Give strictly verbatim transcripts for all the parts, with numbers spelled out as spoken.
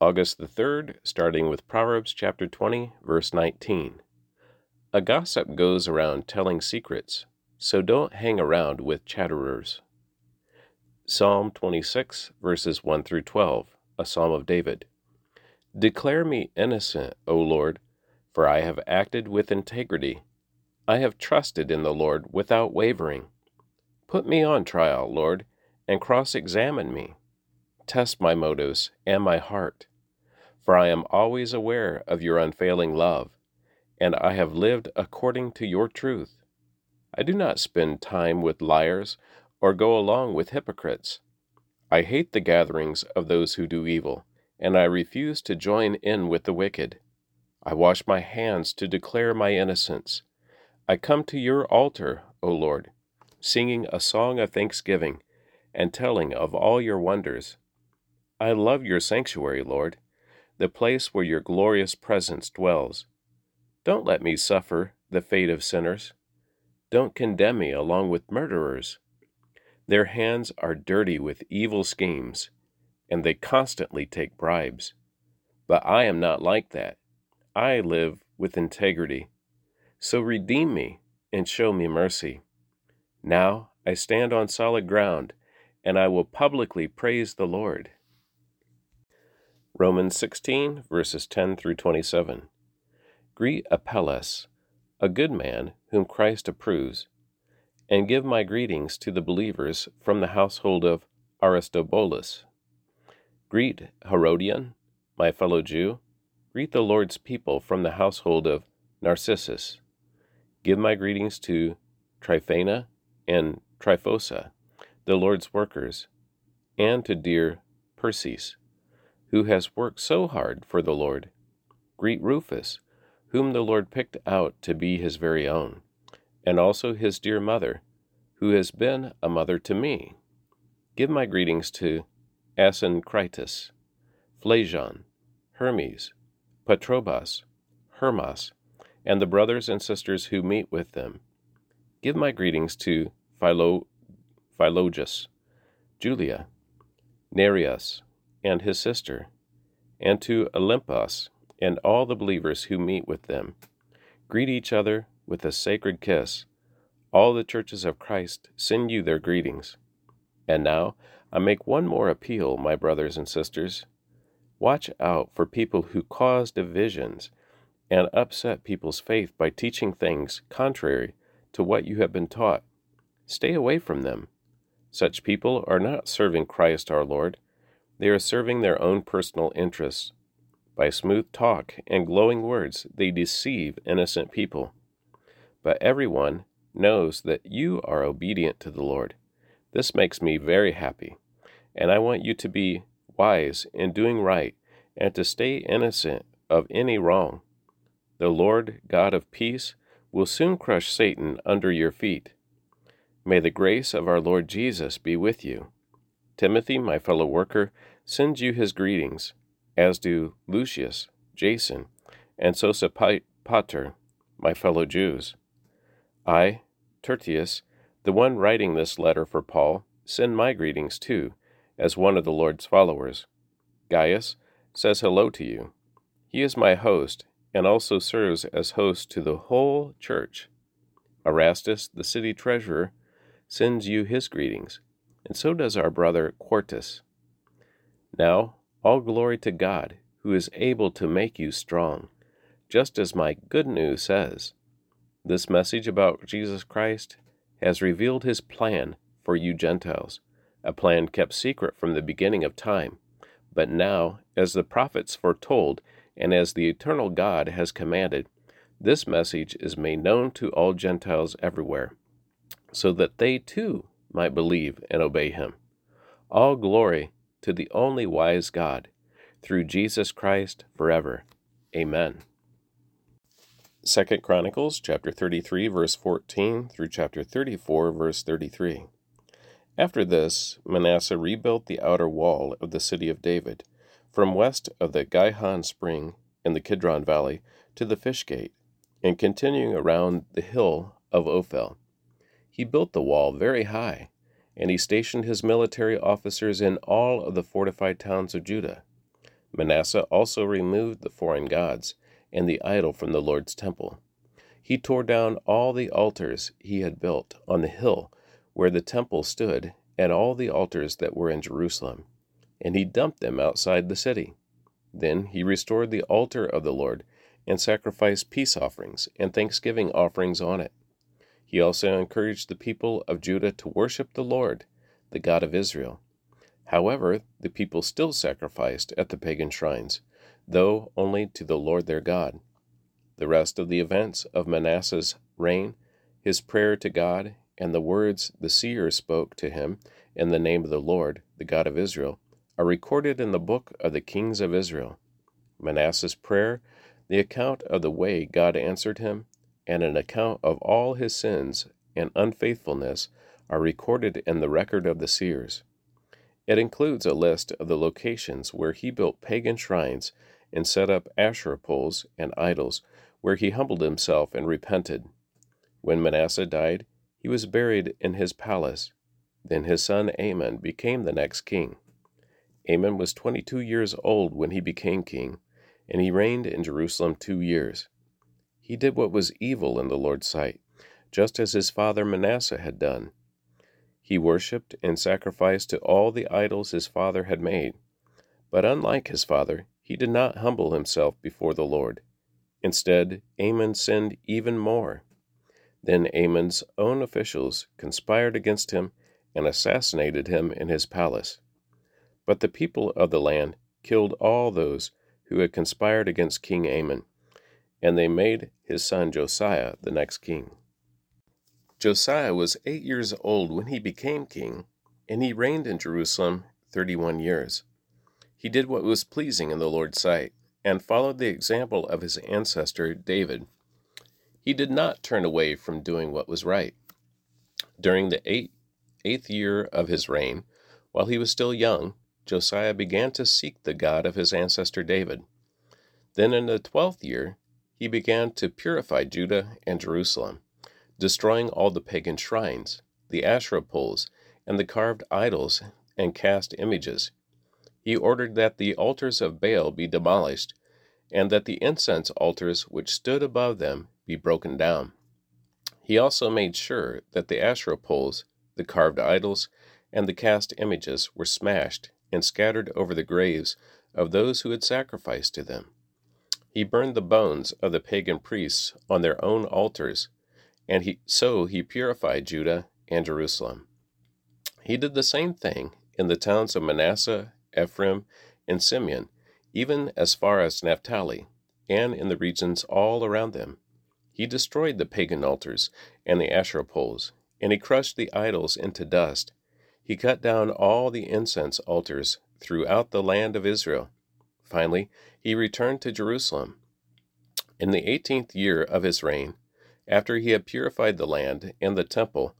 August the third, starting with Proverbs chapter twenty, verse nineteen. A gossip goes around telling secrets, so don't hang around with chatterers. Psalm twenty-six, verses one through twelve, a Psalm of David. Declare me innocent, O Lord, for I have acted with integrity. I have trusted in the Lord without wavering. Put me on trial, Lord, and cross-examine me. Test my motives and my heart, for I am always aware of your unfailing love, and I have lived according to your truth. I do not spend time with liars or go along with hypocrites. I hate the gatherings of those who do evil, and I refuse to join in with the wicked. I wash my hands to declare my innocence. I come to your altar, O Lord, singing a song of thanksgiving and telling of all your wonders. I love your sanctuary, Lord, the place where your glorious presence dwells. Don't let me suffer the fate of sinners. Don't condemn me along with murderers. Their hands are dirty with evil schemes, and they constantly take bribes. But I am not like that. I live with integrity. So redeem me and show me mercy. Now I stand on solid ground, and I will publicly praise the Lord. Romans sixteen, verses ten through twenty-seven. Greet Apelles, a good man whom Christ approves, and give my greetings to the believers from the household of Aristobulus. Greet Herodion, my fellow Jew. Greet the Lord's people from the household of Narcissus. Give my greetings to Tryphena and Tryphosa, the Lord's workers, and to dear Persis, who has worked so hard for the Lord. Greet Rufus, whom the Lord picked out to be his very own, and also his dear mother, who has been a mother to me. Give my greetings to Asyncritus, Phlegon, Hermes, Patrobas, Hermas, and the brothers and sisters who meet with them. Give my greetings to Philo, Philologus, Julia, Nereus, and his sister, and to Olympus and all the believers who meet with them. Greet each other with a sacred kiss. All the churches of Christ send you their greetings. And now I make one more appeal, my brothers and sisters. Watch out for people who cause divisions and upset people's faith by teaching things contrary to what you have been taught. Stay away from them. Such people are not serving Christ our Lord. They are serving their own personal interests. By smooth talk and glowing words, they deceive innocent people. But everyone knows that you are obedient to the Lord. This makes me very happy, and I want you to be wise in doing right and to stay innocent of any wrong. The Lord God of peace will soon crush Satan under your feet. May the grace of our Lord Jesus be with you. Timothy, my fellow worker, sends you his greetings, as do Lucius, Jason, and Sosipater, my fellow Jews. I, Tertius, the one writing this letter for Paul, send my greetings too, as one of the Lord's followers. Gaius says hello to you. He is my host, and also serves as host to the whole church. Erastus, the city treasurer, sends you his greetings, and so does our brother Quartus. Now, all glory to God, who is able to make you strong, just as my good news says. This message about Jesus Christ has revealed his plan for you Gentiles, a plan kept secret from the beginning of time, but now, as the prophets foretold and as the eternal God has commanded, this message is made known to all Gentiles everywhere, so that they too might believe and obey him. All glory to the only wise God, through Jesus Christ forever. Amen. Second Chronicles chapter thirty-three, verse fourteen through chapter thirty-four, verse thirty-three. After this, Manasseh rebuilt the outer wall of the city of David, from west of the Gihon spring in the Kidron Valley to the Fish Gate, and continuing around the hill of Ophel. He built the wall very high, and he stationed his military officers in all of the fortified towns of Judah. Manasseh also removed the foreign gods and the idol from the Lord's temple. He tore down all the altars he had built on the hill where the temple stood and all the altars that were in Jerusalem, and he dumped them outside the city. Then he restored the altar of the Lord and sacrificed peace offerings and thanksgiving offerings on it. He also encouraged the people of Judah to worship the Lord, the God of Israel. However, the people still sacrificed at the pagan shrines, though only to the Lord their God. The rest of the events of Manasseh's reign, his prayer to God, and the words the seer spoke to him in the name of the Lord, the God of Israel, are recorded in the book of the kings of Israel. Manasseh's prayer, the account of the way God answered him, and an account of all his sins and unfaithfulness are recorded in the record of the seers. It includes a list of the locations where he built pagan shrines and set up Asherah poles and idols, where he humbled himself and repented. When Manasseh died, he was buried in his palace. Then his son Amon became the next king. Amon was twenty-two years old when he became king, and he reigned in Jerusalem two years. He did what was evil in the Lord's sight, just as his father Manasseh had done. He worshipped and sacrificed to all the idols his father had made. But unlike his father, he did not humble himself before the Lord. Instead, Amon sinned even more. Then Amon's own officials conspired against him and assassinated him in his palace. But the people of the land killed all those who had conspired against King Amon, and they made his son Josiah the next king. Josiah was eight years old when he became king, and he reigned in Jerusalem thirty-one years. He did what was pleasing in the Lord's sight, and followed the example of his ancestor David. He did not turn away from doing what was right. During the eight, eighth year of his reign, while he was still young, Josiah began to seek the God of his ancestor David. Then in the twelfth year, he began to purify Judah and Jerusalem, destroying all the pagan shrines, the Asherah poles, and the carved idols and cast images. He ordered that the altars of Baal be demolished, and that the incense altars which stood above them be broken down. He also made sure that the Asherah poles, the carved idols, and the cast images were smashed and scattered over the graves of those who had sacrificed to them. He burned the bones of the pagan priests on their own altars, and he, so he purified Judah and Jerusalem. He did the same thing in the towns of Manasseh, Ephraim, and Simeon, even as far as Naphtali, and in the regions all around them. He destroyed the pagan altars and the Asherah poles, and he crushed the idols into dust. He cut down all the incense altars throughout the land of Israel. Finally, he returned to Jerusalem. In the eighteenth year of his reign, after he had purified the land and the temple,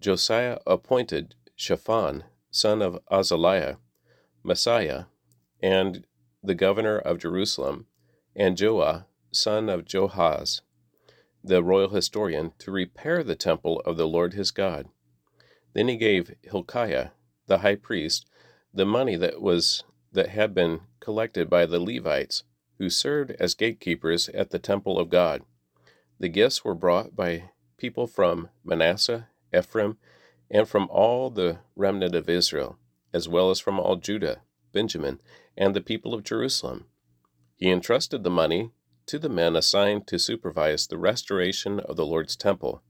Josiah appointed Shaphan, son of Azaliah, Messiah, and the governor of Jerusalem, and Joah, son of Johaz, the royal historian, to repair the temple of the Lord his God. Then he gave Hilkiah, the high priest, the money that was that had been collected by the Levites, who served as gatekeepers at the temple of God. The gifts were brought by people from Manasseh, Ephraim, and from all the remnant of Israel, as well as from all Judah, Benjamin, and the people of Jerusalem. He entrusted the money to the men assigned to supervise the restoration of the Lord's temple.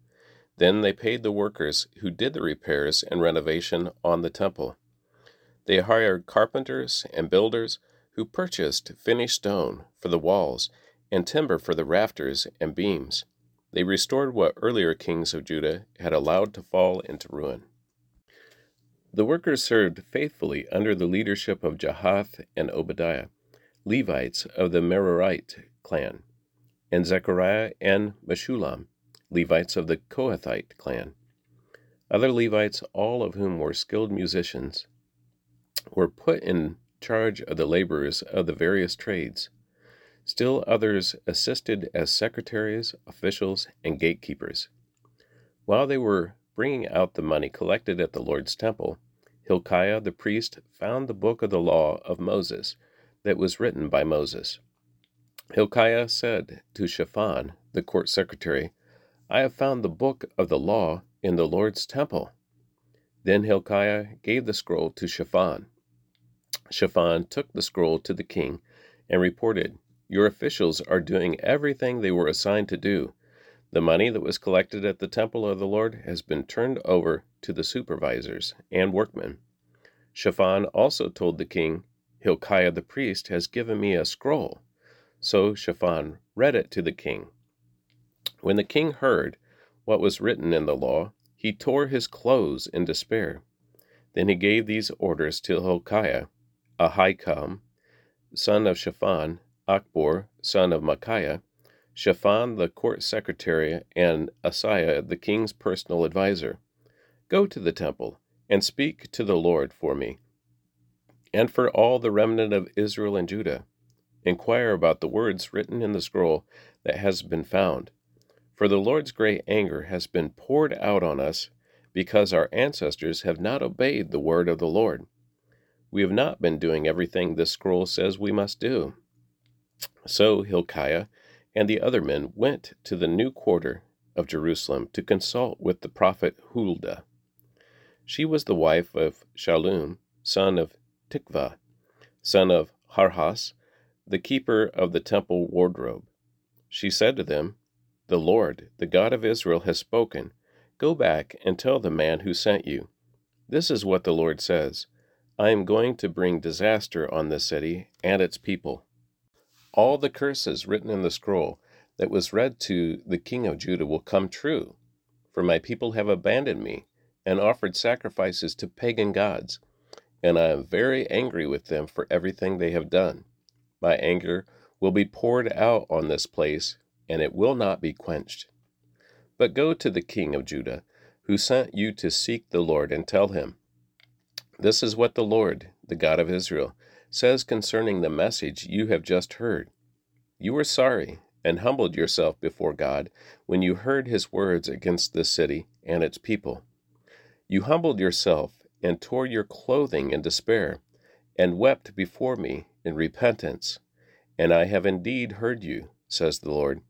Then they paid the workers who did the repairs and renovation on the temple. They hired carpenters and builders who purchased finished stone for the walls and timber for the rafters and beams. They restored what earlier kings of Judah had allowed to fall into ruin. The workers served faithfully under the leadership of Jahath and Obadiah, Levites of the Merarite clan, and Zechariah and Meshulam, Levites of the Kohathite clan. Other Levites, all of whom were skilled musicians, were put in charge of the laborers of the various trades. Still others assisted as secretaries, officials, and gatekeepers. While they were bringing out the money collected at the Lord's temple, Hilkiah the priest found the book of the law of Moses, that was written by Moses. Hilkiah said to Shaphan, the court secretary, I have found the book of the law in the Lord's temple. Then Hilkiah gave the scroll to Shaphan. Shaphan took the scroll to the king and reported, Your officials are doing everything they were assigned to do. The money that was collected at the temple of the Lord has been turned over to the supervisors and workmen. Shaphan also told the king, Hilkiah the priest has given me a scroll. So Shaphan read it to the king. When the king heard what was written in the law, he tore his clothes in despair. Then he gave these orders to Hilkiah, Ahikam, son of Shaphan, Achbor, son of Micaiah, Shaphan the court secretary, and Asaiah the king's personal adviser. Go to the temple and speak to the Lord for me, and for all the remnant of Israel and Judah. Inquire about the words written in the scroll that has been found. For the Lord's great anger has been poured out on us, because our ancestors have not obeyed the word of the Lord. We have not been doing everything this scroll says we must do. So Hilkiah and the other men went to the new quarter of Jerusalem to consult with the prophet Huldah. She was the wife of Shallum, son of Tikvah, son of Harhas, the keeper of the temple wardrobe. She said to them, The Lord, the God of Israel, has spoken. Go back and tell the man who sent you. This is what the Lord says. I am going to bring disaster on this city and its people. All the curses written in the scroll that was read to the king of Judah will come true, for my people have abandoned me and offered sacrifices to pagan gods, and I am very angry with them for everything they have done. My anger will be poured out on this place, and it will not be quenched. But go to the king of Judah, who sent you to seek the Lord, and tell him, This is what the Lord, the God of Israel, says concerning the message you have just heard. You were sorry and humbled yourself before God when you heard his words against this city and its people. You humbled yourself and tore your clothing in despair and wept before me in repentance. And I have indeed heard you, says the Lord.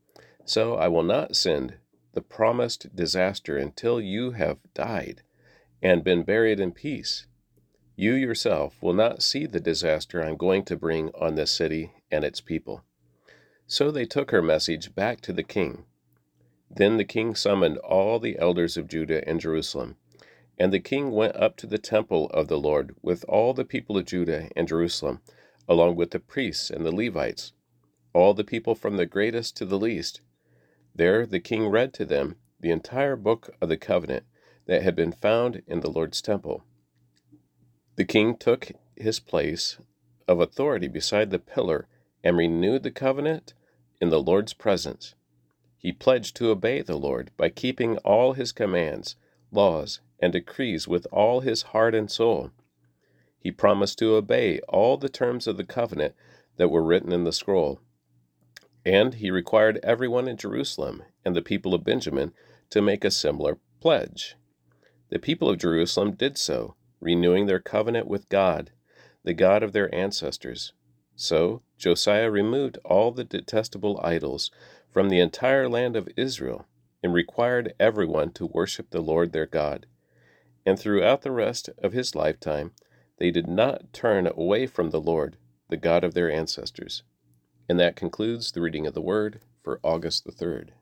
So I will not send the promised disaster until you have died and been buried in peace. You yourself will not see the disaster I'm going to bring on this city and its people. So they took her message back to the king. Then the king summoned all the elders of Judah and Jerusalem. And the king went up to the temple of the Lord with all the people of Judah and Jerusalem, along with the priests and the Levites, all the people from the greatest to the least. There the king read to them the entire book of the covenant that had been found in the Lord's temple. The king took his place of authority beside the pillar and renewed the covenant in the Lord's presence. He pledged to obey the Lord by keeping all his commands, laws, and decrees with all his heart and soul. He promised to obey all the terms of the covenant that were written in the scroll. And he required everyone in Jerusalem and the people of Benjamin to make a similar pledge. The people of Jerusalem did so, renewing their covenant with God, the God of their ancestors. So Josiah removed all the detestable idols from the entire land of Israel and required everyone to worship the Lord their God. And throughout the rest of his lifetime, they did not turn away from the Lord, the God of their ancestors. And that concludes the reading of the Word for August the third.